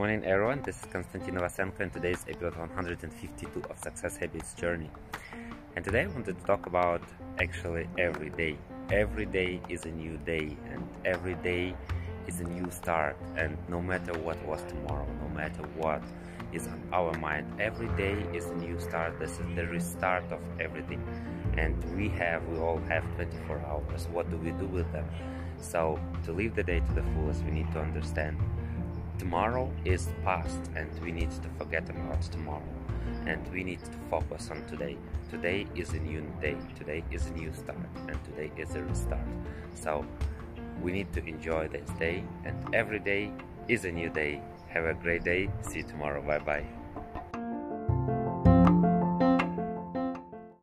morning everyone, this is Konstantinov Vassenko and today is episode 152 of Success Habits Journey. And today I wanted to talk about actually every day. Every day is a new day and every day is a new start, and no matter what was tomorrow, no matter what is on our mind, every day is a new start. This is the restart of everything, and we all have 24 hours. What do we do with them? So to live the day to the fullest, we need to understand tomorrow is past and we need to forget about tomorrow, and we need to focus on today. Today is a new day, today is a new start, and today is a restart. So we need to enjoy this day, and every day is a new day. Have a great day. See you tomorrow. Bye bye.